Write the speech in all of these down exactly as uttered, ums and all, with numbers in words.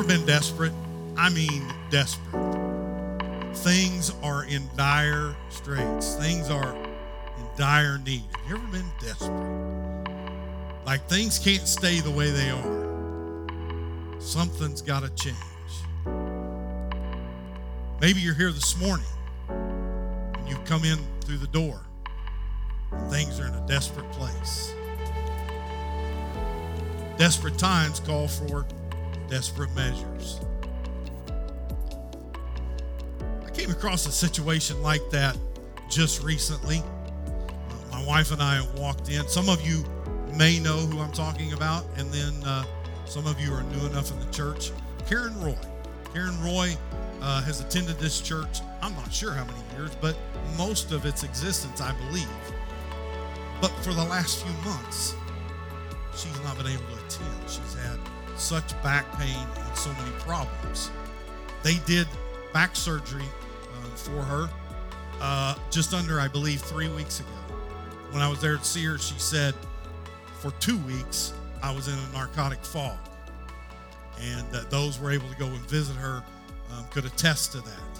ever been desperate? I mean desperate. Things are in dire straits. Things are in dire need. Have you ever been desperate? Like things can't stay the way they are. Something's got to change. Maybe you're here this morning and you've come in through the door and things are in a desperate place. Desperate times call for desperate measures. I came across a situation like that just recently. My wife and I walked in. Some of you may know who I'm talking about, and then uh, some of you are new enough in the church. Karen Roy. Karen Roy Uh, has attended this church, I'm not sure how many years, but most of its existence, I believe. But for the last few months, she's not been able to attend. She's had such back pain and so many problems. They did back surgery uh, for her uh, just under, I believe, three weeks ago. When I was there to see her, she said, for two weeks, I was in a narcotic fog. And uh, those were able to go and visit her Um, could attest to that.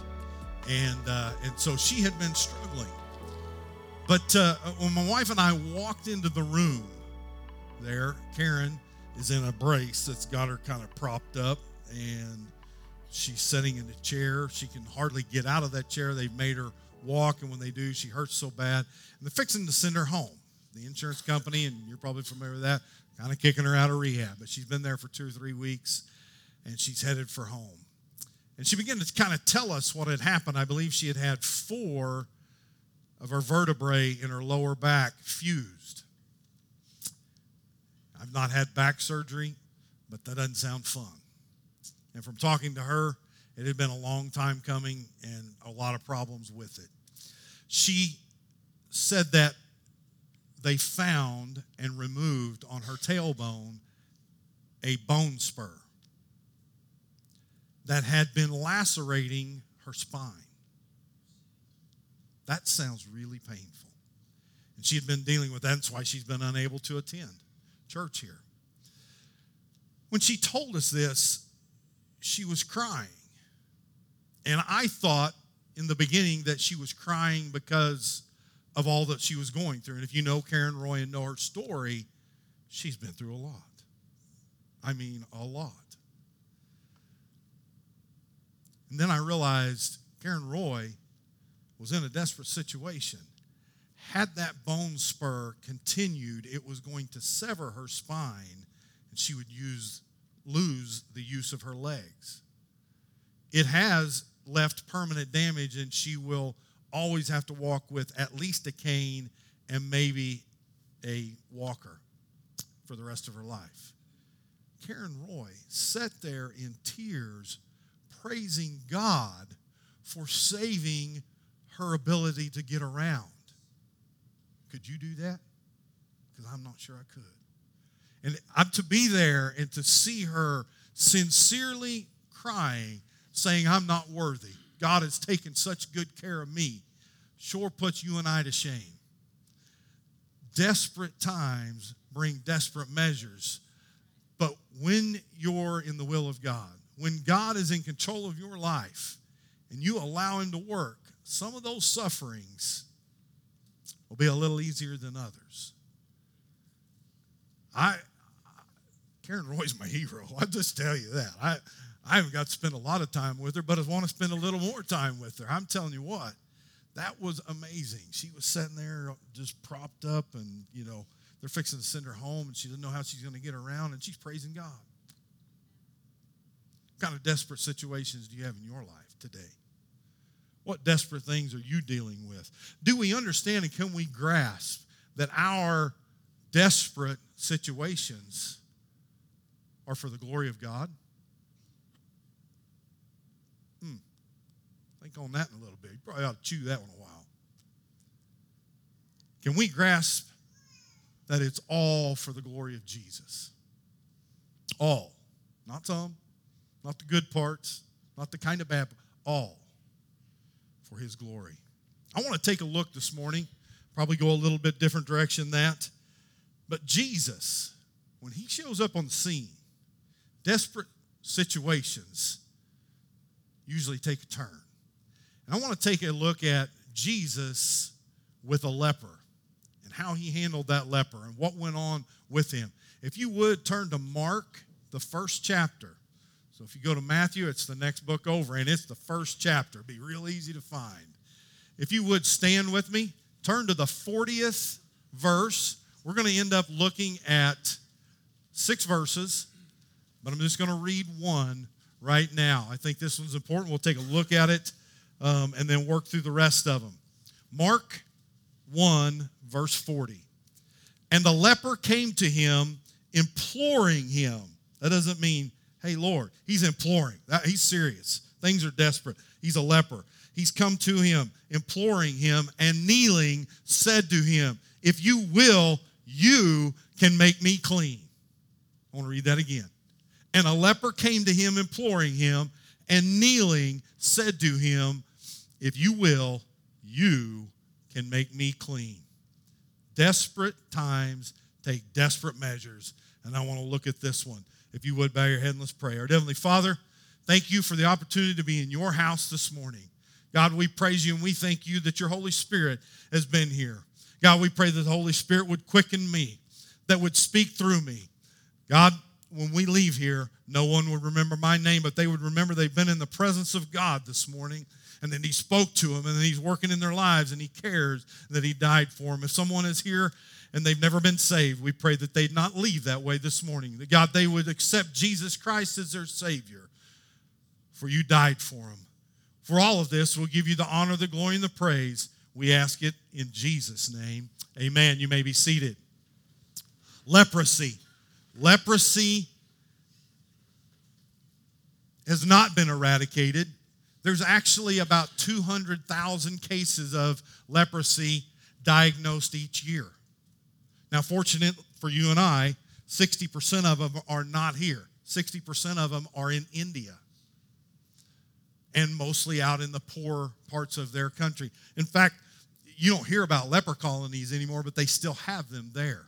And uh, and so she had been struggling. But uh, when my wife and I walked into the room there, Karen is in a brace that's got her kind of propped up, and she's sitting in a chair. She can hardly get out of that chair. They've made her walk, and when they do, she hurts so bad. And they're fixing to send her home. The insurance company, and you're probably familiar with that, kind of kicking her out of rehab. But she's been there for two or three weeks, and she's headed for home. And she began to kind of tell us what had happened. I believe she had had four of her vertebrae in her lower back fused. I've not had back surgery, but that doesn't sound fun. And from talking to her, it had been a long time coming and a lot of problems with it. She said that they found and removed on her tailbone a bone spur that had been lacerating her spine. That sounds really painful. And she had been dealing with that. That's why she's been unable to attend church here. When she told us this, she was crying. And I thought in the beginning that she was crying because of all that she was going through. And if you know Karen Roy and know her story, she's been through a lot. I mean, a lot. And then I realized Karen Roy was in a desperate situation. Had that bone spur continued, it was going to sever her spine, and she would use, lose the use of her legs. It has left permanent damage, and she will always have to walk with at least a cane and maybe a walker for the rest of her life. Karen Roy sat there in tears, praising God for saving her ability to get around. Could you do that? Because I'm not sure I could. And I'm to be there and to see her sincerely crying, saying, I'm not worthy. God has taken such good care of me. Sure puts you and I to shame. Desperate times bring desperate measures. But when you're in the will of God, when God is in control of your life and you allow him to work, some of those sufferings will be a little easier than others. I, Karen Roy's my hero. I'll just tell you that. I, I haven't got to spend a lot of time with her, but I want to spend a little more time with her. I'm telling you what, that was amazing. She was sitting there just propped up, and, you know, they're fixing to send her home, and she doesn't know how she's going to get around, and she's praising God. What kind of desperate situations do you have in your life today? What desperate things are you dealing with? Do we understand and can we grasp that our desperate situations are for the glory of God? Hmm. Think on that in a little bit. You probably ought to chew that one a while. Can we grasp that it's all for the glory of Jesus? All. Not some. Not the good parts, not the kind of bad, all for his glory. I want to take a look this morning, probably go a little bit different direction than that. But Jesus, when he shows up on the scene, desperate situations usually take a turn. And I want to take a look at Jesus with a leper and how he handled that leper and what went on with him. If you would, turn to Mark, the first chapter. So if you go to Matthew, it's the next book over, and it's the first chapter. It'd be real easy to find. If you would stand with me, turn to the fortieth verse. We're going to end up looking at six verses, but I'm just going to read one right now. I think this one's important. We'll take a look at it um, and then work through the rest of them. Mark one, verse forty. And the leper came to him, imploring him. That doesn't mean, hey, Lord. He's imploring. He's serious. Things are desperate. He's a leper. He's come to him, imploring him, and kneeling, said to him, if you will, you can make me clean. I want to read that again. And a leper came to him, imploring him, and kneeling, said to him, if you will, you can make me clean. Desperate times take desperate measures. And I want to look at this one. If you would, bow your head and let's pray. Our Heavenly Father, thank you for the opportunity to be in your house this morning. God, we praise you and we thank you that your Holy Spirit has been here. God, we pray that the Holy Spirit would quicken me, that would speak through me. God, when we leave here, no one would remember my name, but they would remember they've been in the presence of God this morning, and then he spoke to them, and then he's working in their lives, and he cares that he died for them. If someone is here and they've never been saved, we pray that they'd not leave that way this morning. That, God, they would accept Jesus Christ as their Savior, for you died for them. For all of this, we'll give you the honor, the glory, and the praise. We ask it in Jesus' name. Amen. You may be seated. Leprosy. Leprosy has not been eradicated. There's actually about two hundred thousand cases of leprosy diagnosed each year. Now, fortunate for you and I, sixty percent of them are not here. sixty percent of them are in India and mostly out in the poor parts of their country. In fact, you don't hear about leper colonies anymore, but they still have them there.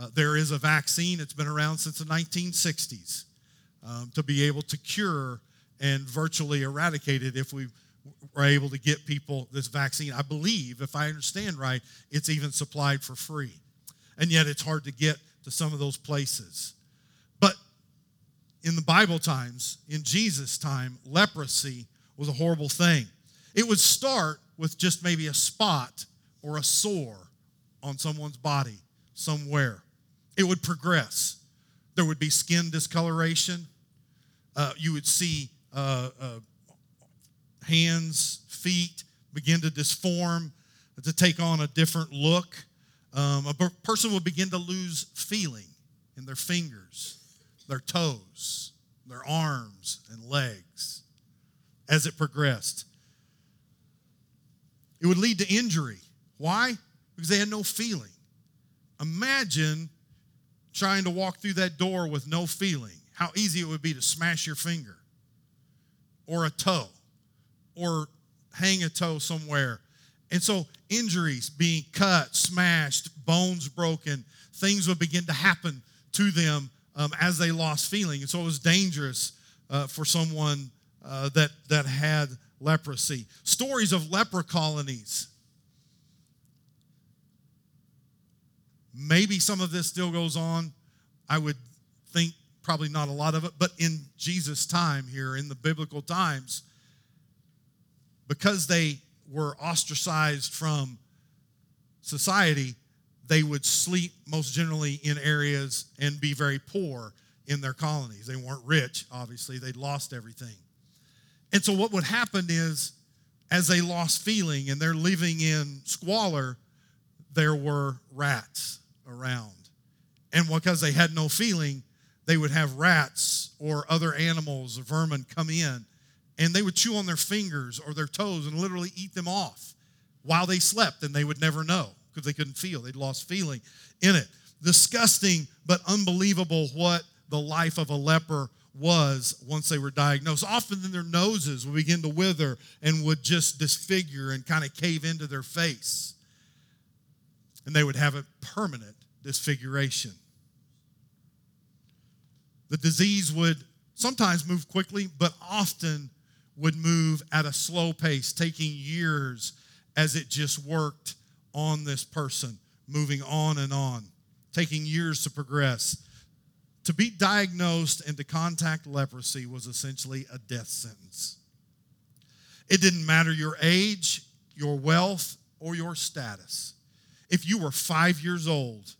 Uh, there is a vaccine that's been around since the nineteen sixties um, to be able to cure and virtually eradicate it if we were able to get people this vaccine. I believe, if I understand right, it's even supplied for free. And yet it's hard to get to some of those places. But in the Bible times, in Jesus' time, leprosy was a horrible thing. It would start with just maybe a spot or a sore on someone's body somewhere. It would progress. There would be skin discoloration. Uh, you would see uh, uh, hands, feet begin to disform, to take on a different look. Um, a person would begin to lose feeling in their fingers, their toes, their arms, and legs as it progressed. It would lead to injury. Why? Because they had no feeling. Imagine trying to walk through that door with no feeling. How easy it would be to smash your finger or a toe or hang a toe somewhere. And so injuries, being cut, smashed, bones broken, things would begin to happen to them um, as they lost feeling. And so it was dangerous uh, for someone uh, that, that had leprosy. Stories of leper colonies. Maybe some of this still goes on. I would think probably not a lot of it, but in Jesus' time here, in the biblical times, because they were ostracized from society, they would sleep most generally in areas and be very poor in their colonies. They weren't rich, obviously. They'd lost everything. And so what would happen is, as they lost feeling and they're living in squalor, there were rats around. And because they had no feeling, they would have rats or other animals or vermin come in, and they would chew on their fingers or their toes and literally eat them off while they slept, and they would never know because they couldn't feel. They'd lost feeling in it. Disgusting, but unbelievable what the life of a leper was once they were diagnosed. Often then their noses would begin to wither and would just disfigure and kind of cave into their face, and they would have a permanent disfiguration. The disease would sometimes move quickly, but often would move at a slow pace, taking years as it just worked on this person, moving on and on, taking years to progress. To be diagnosed and to contact leprosy was essentially a death sentence. It didn't matter your age, your wealth, or your status. If you were five years old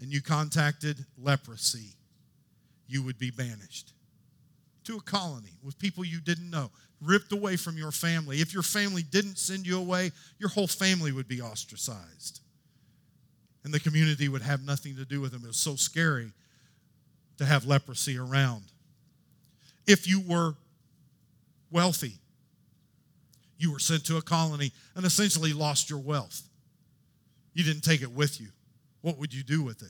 and you contacted leprosy, you would be banished to a colony with people you didn't know, ripped away from your family. If your family didn't send you away, your whole family would be ostracized, and the community would have nothing to do with them. It was so scary to have leprosy around. If you were wealthy, you were sent to a colony and essentially lost your wealth. You didn't take it with you. What would you do with it?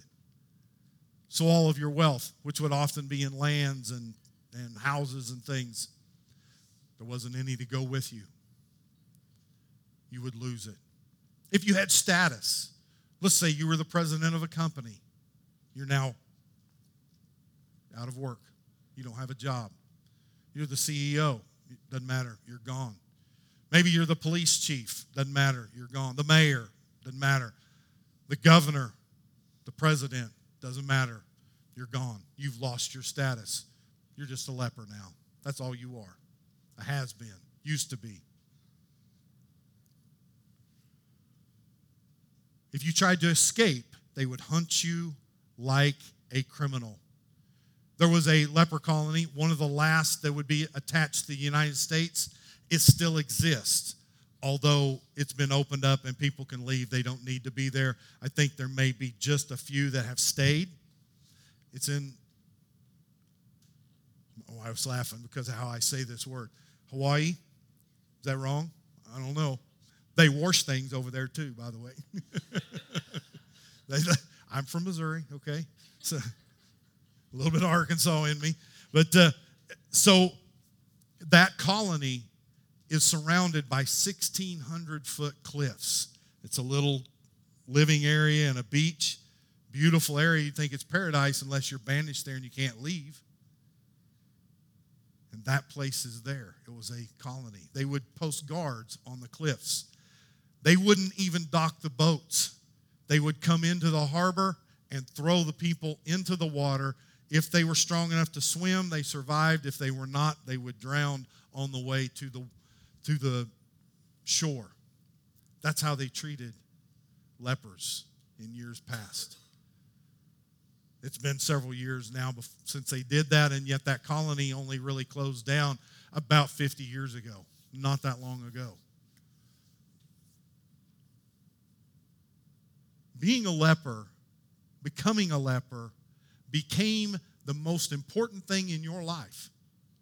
So all of your wealth, which would often be in lands and, and houses and things, there wasn't any to go with you. You would lose it. If you had status, let's say you were the president of a company. You're now out of work. You don't have a job. You're the C E O. It doesn't matter. You're gone. Maybe you're the police chief. Doesn't matter. You're gone. The mayor. Doesn't matter. The governor. The president. Doesn't matter. You're gone. You've lost your status. You're just a leper now. That's all you are. A has been. Used to be. If you tried to escape, they would hunt you like a criminal. There was a leper colony, one of the last that would be attached to the United States. It still exists, although it's been opened up and people can leave. They don't need to be there. I think there may be just a few that have stayed. It's in, oh, I was laughing because of how I say this word. Hawaii, is that wrong? I don't know. They wash things over there too, by the way. I'm from Missouri, okay? So a little bit of Arkansas in me. But uh, so that colony is surrounded by sixteen hundred foot cliffs. It's a little living area and a beach. Beautiful area. You think it's paradise unless you're banished there and you can't leave. And that place is there. It was a colony. They would post guards on the cliffs. They wouldn't even dock the boats. They would come into the harbor and throw the people into the water. If they were strong enough to swim, they survived. If they were not, they would drown on the way to the to the shore. That's how they treated lepers in years past. It's been several years now since they did that, and yet that colony only really closed down about fifty years ago, not that long ago. Being a leper, becoming a leper, became the most important thing in your life.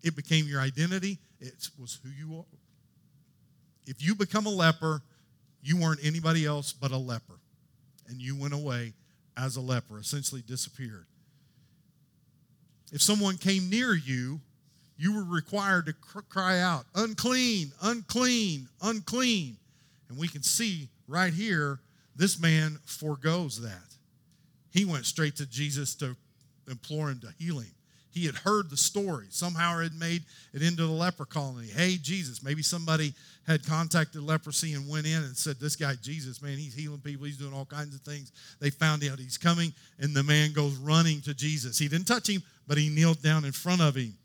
It became your identity. It was who you are. If you become a leper, you weren't anybody else but a leper. And you went away as a leper, essentially disappeared. If someone came near you, you were required to cr- cry out, unclean, unclean, unclean. And we can see right here, this man forgoes that. He went straight to Jesus to implore him to heal him. He had heard the story. Somehow it made it into the leper colony. Hey, Jesus, maybe somebody had contacted leprosy and went in and said, this guy, Jesus, man, he's healing people. He's doing all kinds of things. They found out he's coming, and the man goes running to Jesus. He didn't touch him, but he kneeled down in front of him.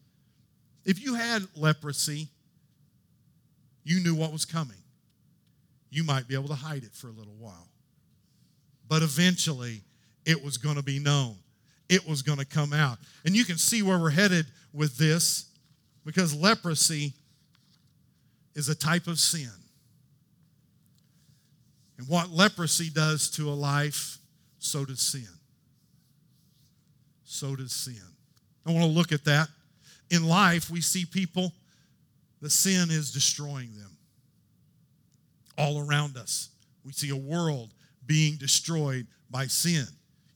If you had leprosy, you knew what was coming. You might be able to hide it for a little while. But eventually, it was going to be known. It was going to come out. And you can see where we're headed with this, because leprosy is a type of sin. And what leprosy does to a life, so does sin. So does sin. I want to look at that. In life, we see people, the sin is destroying them all around us. We see a world being destroyed by sin.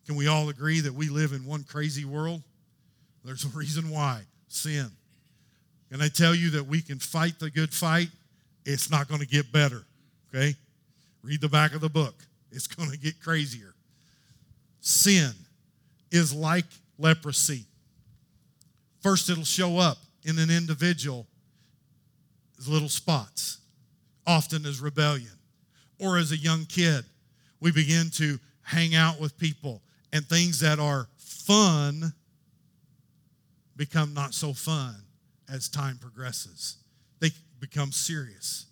Can we all agree that we live in one crazy world? There's a reason why. Sin. Can I tell you that we can fight the good fight? It's not going to get better, okay? Read the back of the book. It's going to get crazier. Sin is like leprosy. First, it'll show up in an individual as little spots, often as rebellion. Or as a young kid, we begin to hang out with people, and things that are fun become not so fun as time progresses. They become serious.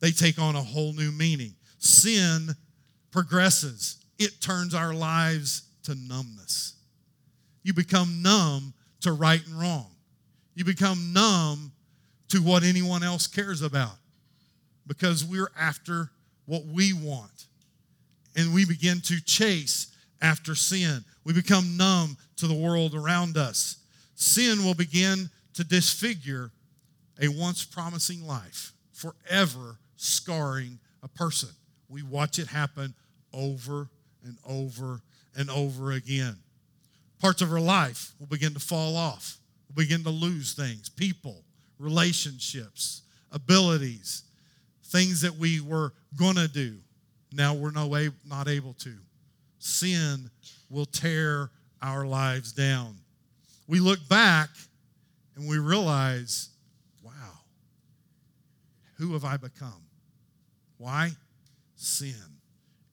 They take on a whole new meaning. Sin progresses. It turns our lives to numbness. You become numb to right and wrong. You become numb to what anyone else cares about because we're after what we want. And we begin to chase after sin. We become numb to the world around us. Sin will begin to disfigure a once promising life, forever scarring a person. We watch it happen over and over and over again. Parts of our life will begin to fall off. We'll begin to lose things, people, relationships, abilities, things that we were going to do. Now we're no way, not able to. Sin will tear our lives down. We look back and we realize, wow, who have I become? Why? Sin.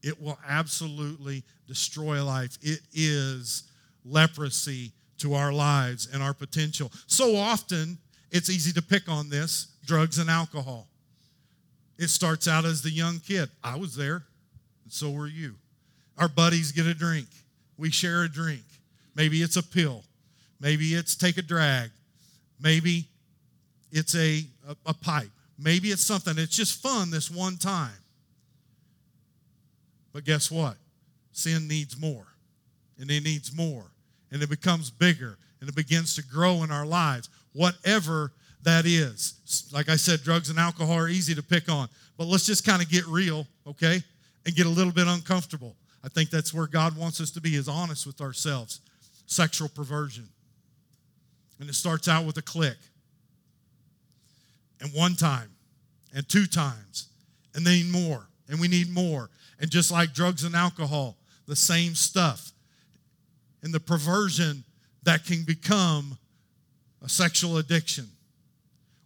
It will absolutely destroy life. It is leprosy to our lives and our potential. So often, it's easy to pick on this, drugs and alcohol. It starts out as the young kid. I was there, and so were you. Our buddies get a drink. We share a drink. Maybe it's a pill. Maybe it's take a drag. Maybe it's a, a, a pipe. Maybe it's something. It's just fun this one time. But guess what? Sin needs more, and it needs more, and it becomes bigger, and it begins to grow in our lives, whatever that is. Like I said, drugs and alcohol are easy to pick on. But let's just kind of get real, okay, and get a little bit uncomfortable. I think that's where God wants us to be, is honest with ourselves. Sexual perversion. And it starts out with a click. And one time, and two times, and then more, and we need more. And just like drugs and alcohol, the same stuff. And the perversion that can become a sexual addiction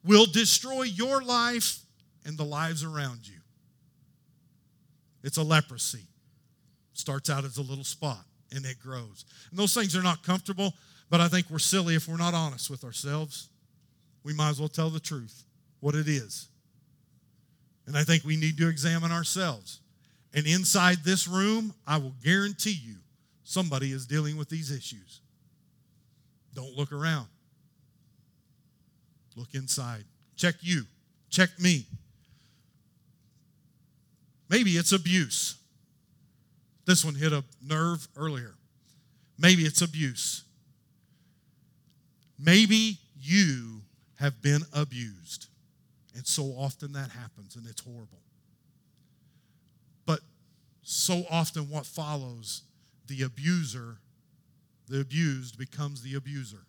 will destroy your life and the lives around you. It's a leprosy. Starts out as a little spot, and it grows. And those things are not comfortable, but I think we're silly if we're not honest with ourselves. We might as well tell the truth, what it is. And I think we need to examine ourselves. And inside this room, I will guarantee you, somebody is dealing with these issues. Don't look around. Look inside. Check you. Check me. Maybe it's abuse. This one hit a nerve earlier. Maybe it's abuse. Maybe you have been abused. And so often that happens, and it's horrible. But so often what follows, the abuser, the abused becomes the abuser.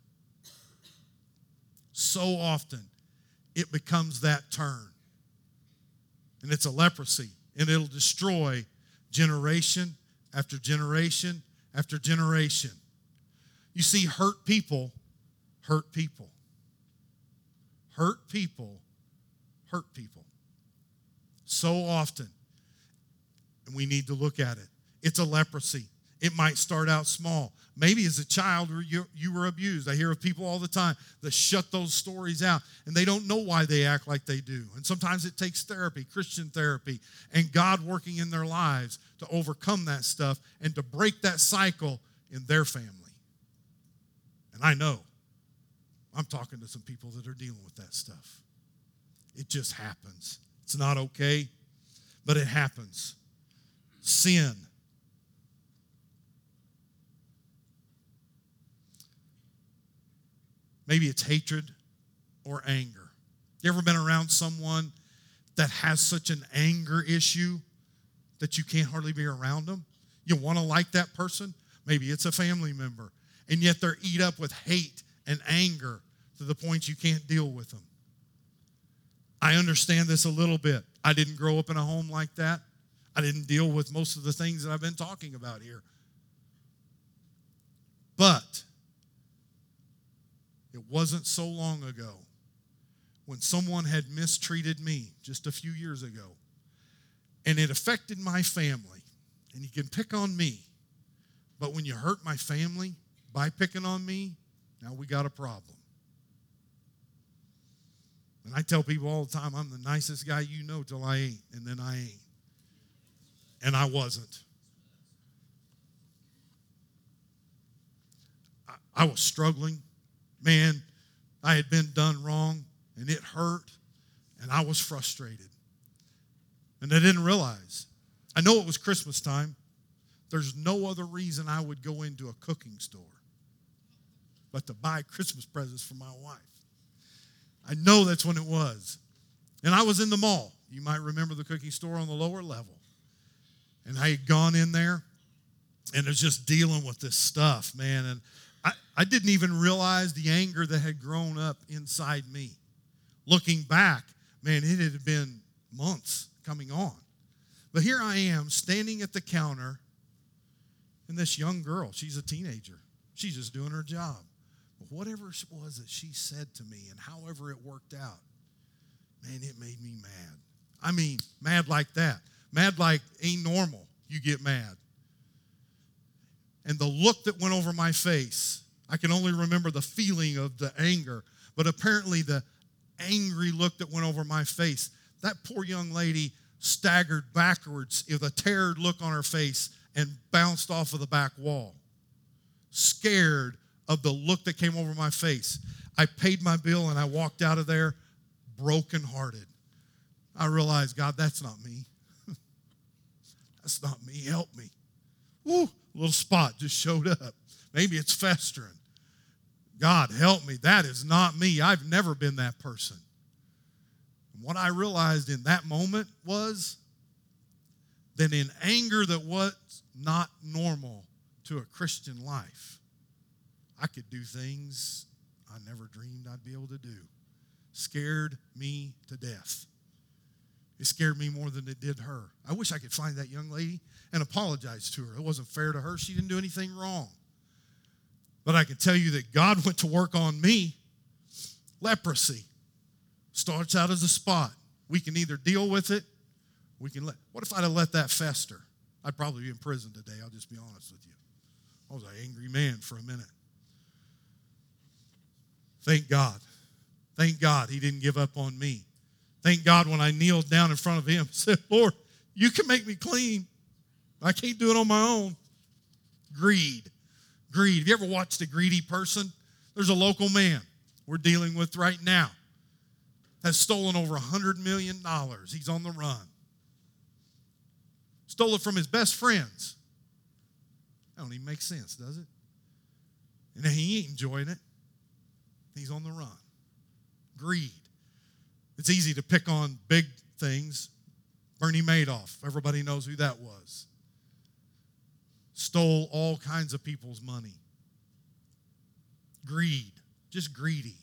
So often, it becomes that turn. And it's a leprosy. And it'll destroy generation after generation after generation. You see, hurt people hurt people. Hurt people hurt people. So often. And we need to look at it. It's a leprosy. It might start out small. Maybe as a child you, you were abused. I hear of people all the time that shut those stories out, and they don't know why they act like they do. And sometimes it takes therapy, Christian therapy, and God working in their lives to overcome that stuff and to break that cycle in their family. And I know. I'm talking to some people that are dealing with that stuff. It just happens. It's not okay, but it happens. Sin. Maybe it's hatred or anger. You ever been around someone that has such an anger issue that you can't hardly be around them? You want to like that person? Maybe it's a family member. And yet they're eat up with hate and anger to the point you can't deal with them. I understand this a little bit. I didn't grow up in a home like that. I didn't deal with most of the things that I've been talking about here. But It wasn't so long ago when someone had mistreated me just a few years ago, and it affected my family. And you can pick on me, but when you hurt my family by picking on me, now we got a problem. And I tell people all the time, I'm the nicest guy you know till I ain't, and then I ain't. And I wasn't. I, I was struggling. Man, I had been done wrong, and it hurt, and I was frustrated. And I didn't realize. I know it was Christmas time. There's no other reason I would go into a cooking store but to buy Christmas presents for my wife. I know that's when it was. And I was in the mall. You might remember the cooking store on the lower level. And I had gone in there, and I was just dealing with this stuff, man. And I, I didn't even realize the anger that had grown up inside me. Looking back, man, it had been months coming on. But here I am standing at the counter, and this young girl, she's a teenager. She's just doing her job. But whatever it was that she said to me and however it worked out, man, it made me mad. I mean, mad like that. Mad like ain't normal. You get mad. And the look that went over my face, I can only remember the feeling of the anger, but apparently the angry look that went over my face, that poor young lady staggered backwards with a terrified look on her face and bounced off of the back wall, scared of the look that came over my face. I paid my bill and I walked out of there brokenhearted. I realized, God, that's not me. That's not me. Help me. Woo, little spot just showed up. Maybe it's festering. God, help me. That is not me. I've never been that person. And what I realized in that moment was that in anger that was not normal to a Christian life, I could do things I never dreamed I'd be able to do. Scared me to death. It scared me more than it did her. I wish I could find that young lady and apologize to her. It wasn't fair to her. She didn't do anything wrong. But I can tell you that God went to work on me. Leprosy starts out as a spot. We can either deal with it, we can let. What if I'd have let that fester? I'd probably be in prison today, I'll just be honest with you. I was an angry man for a minute. Thank God. Thank God he didn't give up on me. Thank God when I kneeled down in front of him and said, Lord, you can make me clean. I can't do it on my own. Greed. Greed. Have you ever watched a greedy person? There's a local man we're dealing with right now has stolen over one hundred million dollars. He's on the run. Stole it from his best friends. That don't even make sense, does it? And he ain't enjoying it. He's on the run. Greed. It's easy to pick on big things. Bernie Madoff, everybody knows who that was. Stole all kinds of people's money. Greed, just greedy.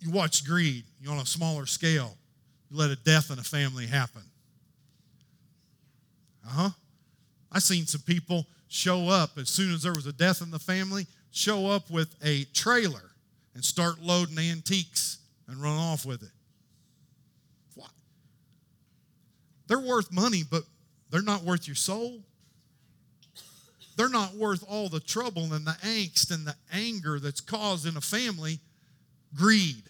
You watch greed, you're on a smaller scale. You let a death in a family happen. Uh-huh. I seen some people show up as soon as there was a death in the family, show up with a trailer and start loading antiques and run off with it. What? They're worth money, but they're not worth your soul. They're not worth all the trouble and the angst and the anger that's caused in a family. Greed.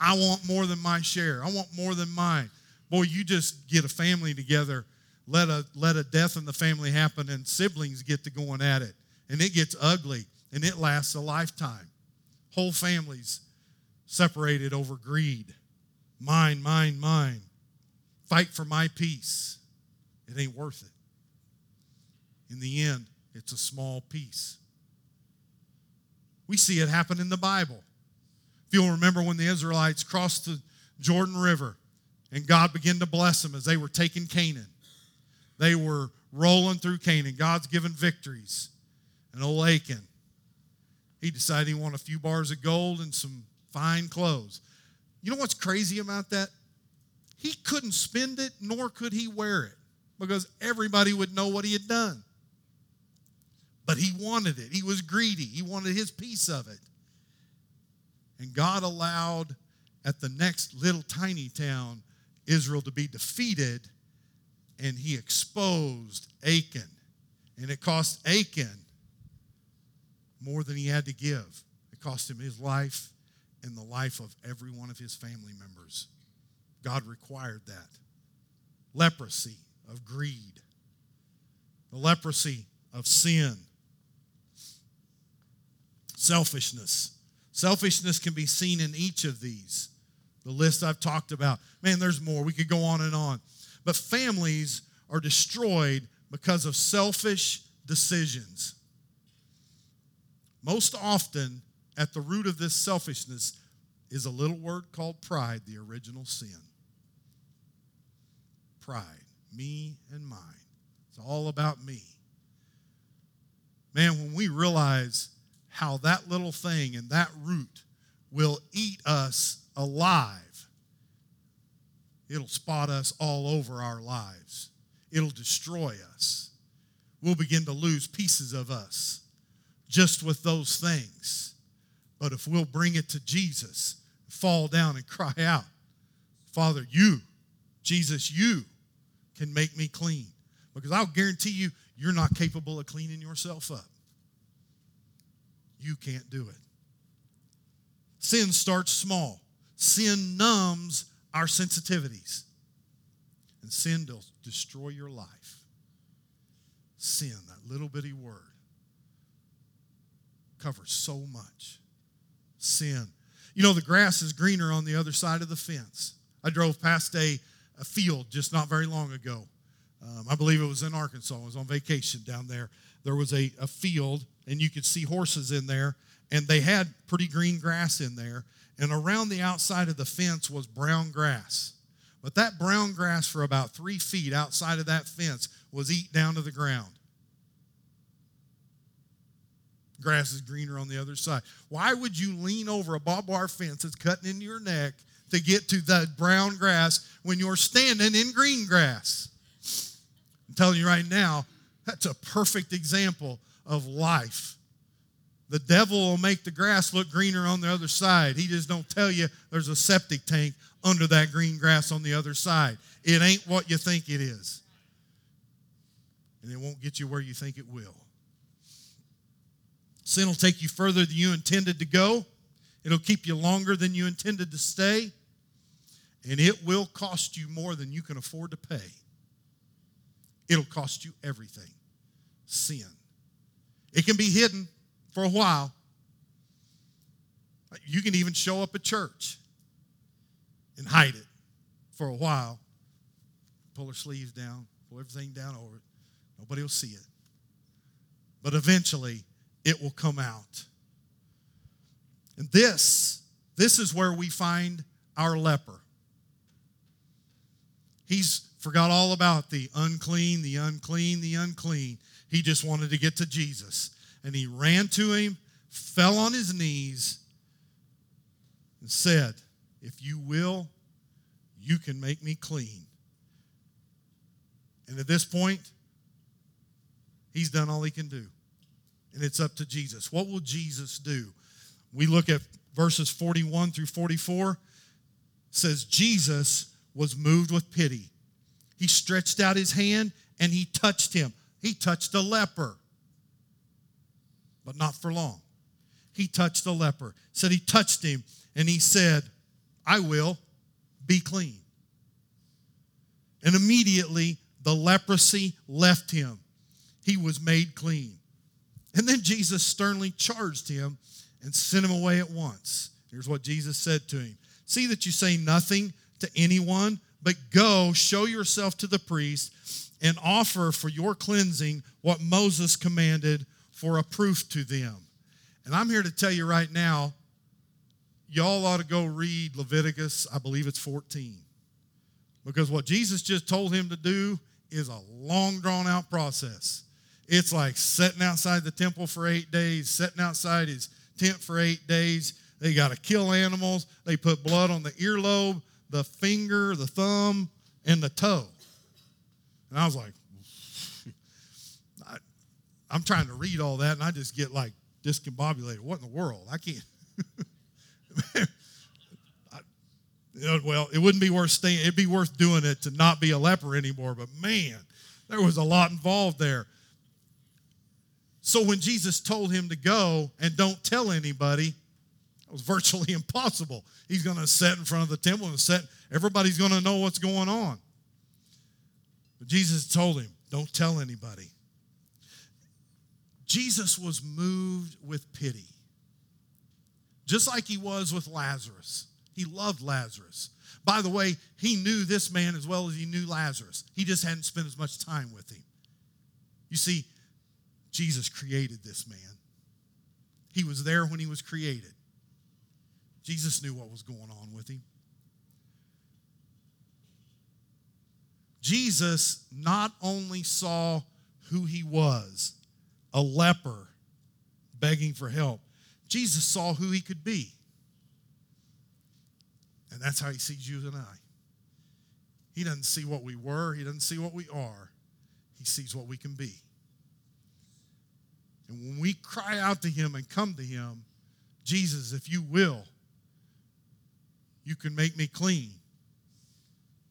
I want more than my share. I want more than mine. Boy, you just get a family together, let a, let a death in the family happen, and siblings get to going at it. And it gets ugly, and it lasts a lifetime. Whole families separated over greed. Mine, mine, mine. Fight for my peace. It ain't worth it. In the end, it's a small piece. We see it happen in the Bible. If you'll remember when the Israelites crossed the Jordan River and God began to bless them as they were taking Canaan. They were rolling through Canaan. God's given victories. And old Achan, he decided he wanted a few bars of gold and some fine clothes. You know what's crazy about that? He couldn't spend it, nor could he wear it, because everybody would know what he had done. but he wanted it. He was greedy. He wanted his piece of it. And God allowed at the next little tiny town, Israel to be defeated, and he exposed Achan. And it cost Achan more than he had to give. It cost him his life and the life of every one of his family members. God required that. Leprosy of greed. The leprosy of sin. Selfishness. Selfishness can be seen in each of these. The list I've talked about. Man, there's more. We could go on and on. But families are destroyed because of selfish decisions. Most often, at the root of this selfishness is a little word called pride, the original sin. Pride. Me and mine. It's all about me. Man, when we realize how that little thing and that root will eat us alive, it'll spot us all over our lives. It'll destroy us. We'll begin to lose pieces of us just with those things. But if we'll bring it to Jesus, fall down and cry out, Father, you, Jesus, you can make me clean. Because I'll guarantee you, you're not capable of cleaning yourself up. You can't do it. Sin starts small. Sin numbs our sensitivities. And sin will destroy your life. Sin, that little bitty word, covers so much. Sin. You know, the grass is greener on the other side of the fence. I drove past a, a field just not very long ago. Um, I believe it was in Arkansas. I was on vacation down there. There was a, a field, and you could see horses in there, and they had pretty green grass in there. And around the outside of the fence was brown grass. But that brown grass for about three feet outside of that fence was eat down to the ground. Grass is greener on the other side. Why would you lean over a barbed wire fence that's cutting into your neck to get to that brown grass when you're standing in green grass? I'm telling you right now, that's a perfect example of life. The devil will make the grass look greener on the other side. He just don't tell you there's a septic tank under that green grass on the other side. It ain't what you think it is. And it won't get you where you think it will. Sin will take you further than you intended to go. It'll keep you longer than you intended to stay. And it will cost you more than you can afford to pay. It'll cost you everything. Sin. It can be hidden for a while. You can even show up at church and hide it for a while. Pull her sleeves down, pull everything down over it. Nobody will see it. But eventually, it will come out. And this, this is where we find our leper. He's forgot all about the unclean, the unclean, the unclean. He just wanted to get to Jesus. And he ran to him, fell on his knees, and said, if you will, you can make me clean. And at this point, he's done all he can do. And it's up to Jesus. What will Jesus do? We look at verses forty-one through forty-four. It says, Jesus was moved with pity. He stretched out his hand and he touched him. He touched a leper, but not for long. He touched the leper. Said he touched him and he said, I will be clean. And immediately the leprosy left him. He was made clean. And then Jesus sternly charged him and sent him away at once. Here's what Jesus said to him. See that you say nothing to anyone, but go, show yourself to the priest, and offer for your cleansing what Moses commanded for a proof to them. And I'm here to tell you right now, y'all ought to go read Leviticus, I believe it's fourteen. Because what Jesus just told him to do is a long, drawn-out process. It's like sitting outside the temple for eight days, sitting outside his tent for eight days. They got to kill animals. They put blood on the earlobe, the finger, the thumb, and the toe. And I was like, I, I'm trying to read all that, and I just get, like, discombobulated. What in the world? I can't. I, well, it wouldn't be worth staying. It'd be worth doing it to not be a leper anymore. But, man, there was a lot involved there. So when Jesus told him to go and don't tell anybody, it was virtually impossible. He's going to sit in front of the temple and sit. Everybody's going to know what's going on. But Jesus told him, don't tell anybody. Jesus was moved with pity, just like he was with Lazarus. He loved Lazarus. By the way, he knew this man as well as he knew Lazarus. He just hadn't spent as much time with him. You see, Jesus created this man. He was there when he was created. Jesus knew what was going on with him. Jesus not only saw who he was, a leper begging for help, Jesus saw who he could be. And that's how he sees you and I. He doesn't see what we were. He doesn't see what we are. He sees what we can be. And when we cry out to him and come to him, Jesus, if you will, you can make me clean.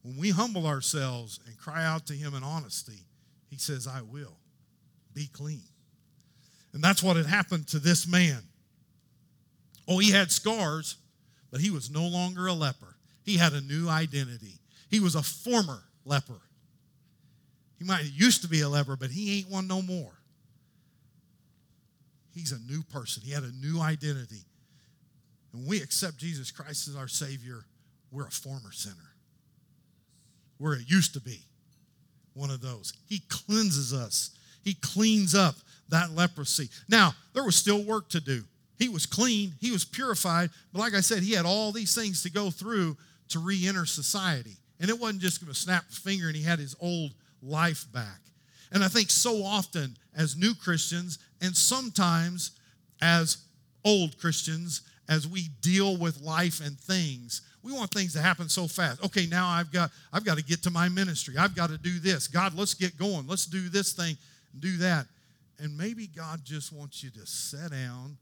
When we humble ourselves and cry out to him in honesty, he says, I will be clean. And that's what had happened to this man. Oh, he had scars, but he was no longer a leper. He had a new identity. He was a former leper. He might have used to be a leper, but he ain't one no more. He's a new person. He had a new identity. When we accept Jesus Christ as our Savior, we're a former sinner. We're a used to be one of those. He cleanses us. He cleans up that leprosy. Now, there was still work to do. He was clean. He was purified. But like I said, he had all these things to go through to re-enter society. And it wasn't just going to snap a finger and he had his old life back. And I think so often as new Christians and sometimes as old Christians, as we deal with life and things, we want things to happen so fast. Okay, now I've got I've got to get to my ministry. I've got to do this. God, let's get going. Let's do this thing and do that. And maybe God just wants you to sit down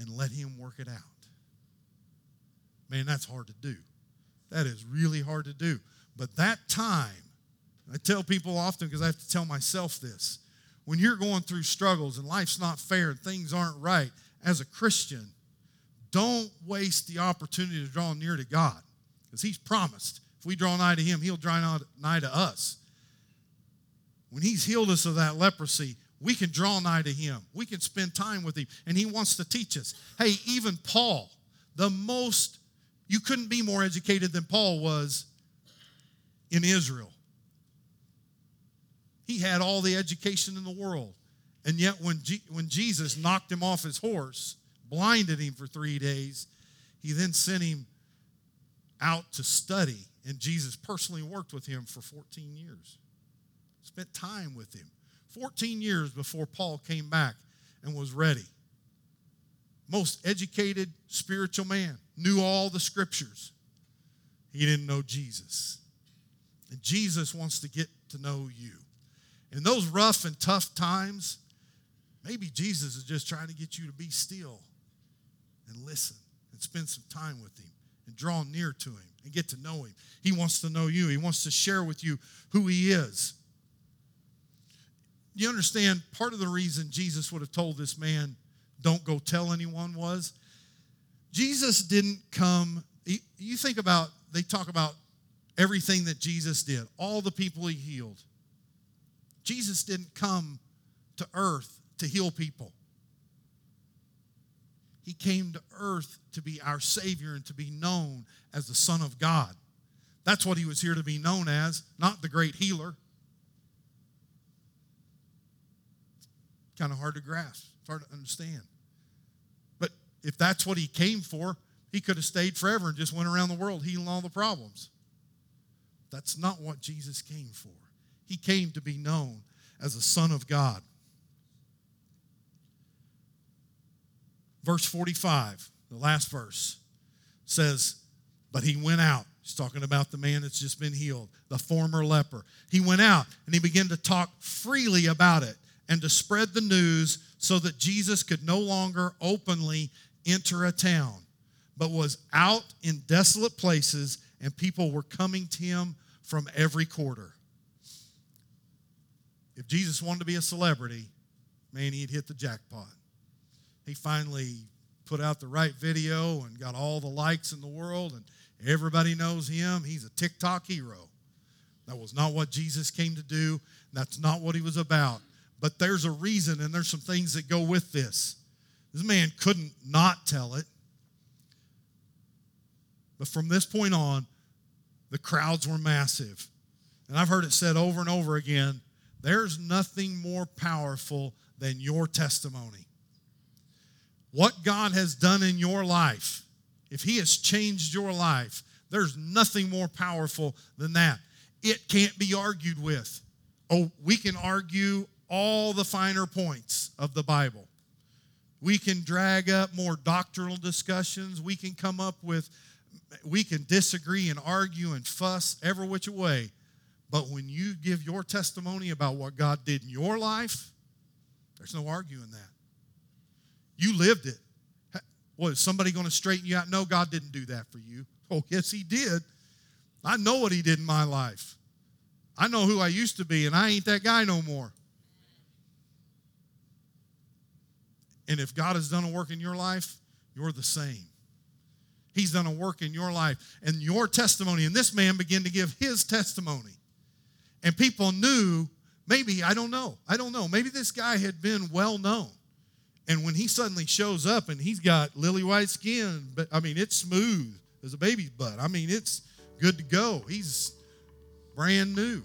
and let him work it out. Man, that's hard to do. That is really hard to do. But that time, I tell people often because I have to tell myself this, when you're going through struggles and life's not fair and things aren't right, as a Christian, don't waste the opportunity to draw near to God because he's promised if we draw nigh to him, he'll draw nigh to us. When he's healed us of that leprosy, we can draw nigh to him. We can spend time with him, and he wants to teach us. Hey, even Paul, the most, you couldn't be more educated than Paul was in Israel. He had all the education in the world, and yet when, G- when Jesus knocked him off his horse, blinded him for three days, he then sent him out to study, and Jesus personally worked with him for fourteen years, spent time with him. fourteen years before Paul came back and was ready. Most educated spiritual man, knew all the scriptures. He didn't know Jesus. And Jesus wants to get to know you. In those rough and tough times, maybe Jesus is just trying to get you to be still and listen and spend some time with him and draw near to him and get to know him. He wants to know you. He wants to share with you who he is. You understand, part of the reason Jesus would have told this man, don't go tell anyone, was Jesus didn't come. You think about, they talk about everything that Jesus did, all the people he healed. Jesus didn't come to earth to heal people. He came to earth to be our Savior and to be known as the Son of God. That's what he was here to be known as, not the great healer. Kind of hard to grasp, hard to understand. But if that's what he came for, he could have stayed forever and just went around the world healing all the problems. That's not what Jesus came for. He came to be known as the Son of God. Verse forty-five, the last verse, says, but he went out. He's talking about the man that's just been healed, the former leper. He went out and he began to talk freely about it. and to spread the news so that Jesus could no longer openly enter a town, but was out in desolate places, and people were coming to him from every quarter. If Jesus wanted to be a celebrity, man, he'd hit the jackpot. He finally put out the right video and got all the likes in the world, and everybody knows him. He's a TikTok hero. That was not what Jesus came to do. That's not what he was about. But there's a reason, and there's some things that go with this. This man couldn't not tell it. But from this point on, the crowds were massive. And I've heard it said over and over again, there's nothing more powerful than your testimony. What God has done in your life, if he has changed your life, there's nothing more powerful than that. It can't be argued with. Oh, we can argue all the finer points of the Bible. We can drag up more doctrinal discussions. We can come up with, we can disagree and argue and fuss ever which way. But when you give your testimony about what God did in your life, there's no arguing that. You lived it. Well, is somebody going to straighten you out? No, God didn't do that for you. Oh, yes, he did. I know what he did in my life. I know who I used to be, and I ain't that guy no more. And if God has done a work in your life, you're the same. He's done a work in your life and your testimony. And this man began to give his testimony. And people knew, maybe, I don't know, I don't know. Maybe this guy had been well known. And when he suddenly shows up and he's got lily white skin, but I mean, it's smooth as a baby's butt. I mean, it's good to go. He's brand new.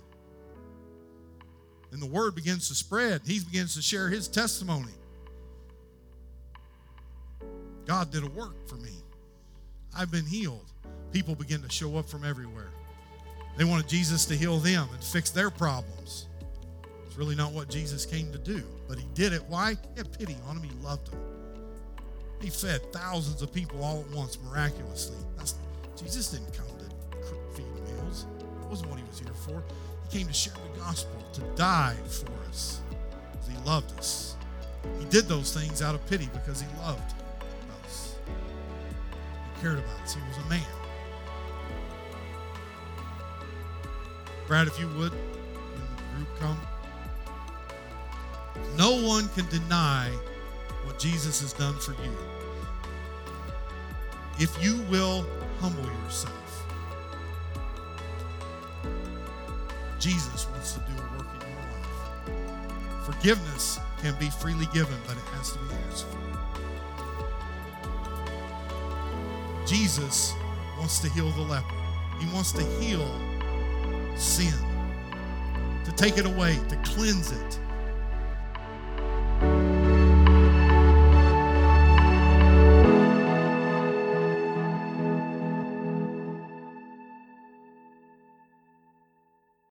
And the word begins to spread. He begins to share his testimony. God did a work for me. I've been healed. People begin to show up from everywhere. They wanted Jesus to heal them and fix their problems. It's really not what Jesus came to do, but he did it. Why? He had pity on him. He loved him. He fed thousands of people all at once miraculously. That's, Jesus didn't come to feed meals. It wasn't what he was here for. He came to share the gospel, to die for us, because he loved us. He did those things out of pity because he loved us. He cared about us. He was a man. Brad, if you would, when the group come. No one can deny what Jesus has done for you. If you will humble yourself, Jesus wants to do a work in your life. Forgiveness can be freely given, but it has to be asked for. Jesus wants to heal the leper. He wants to heal sin, to take it away, to cleanse it.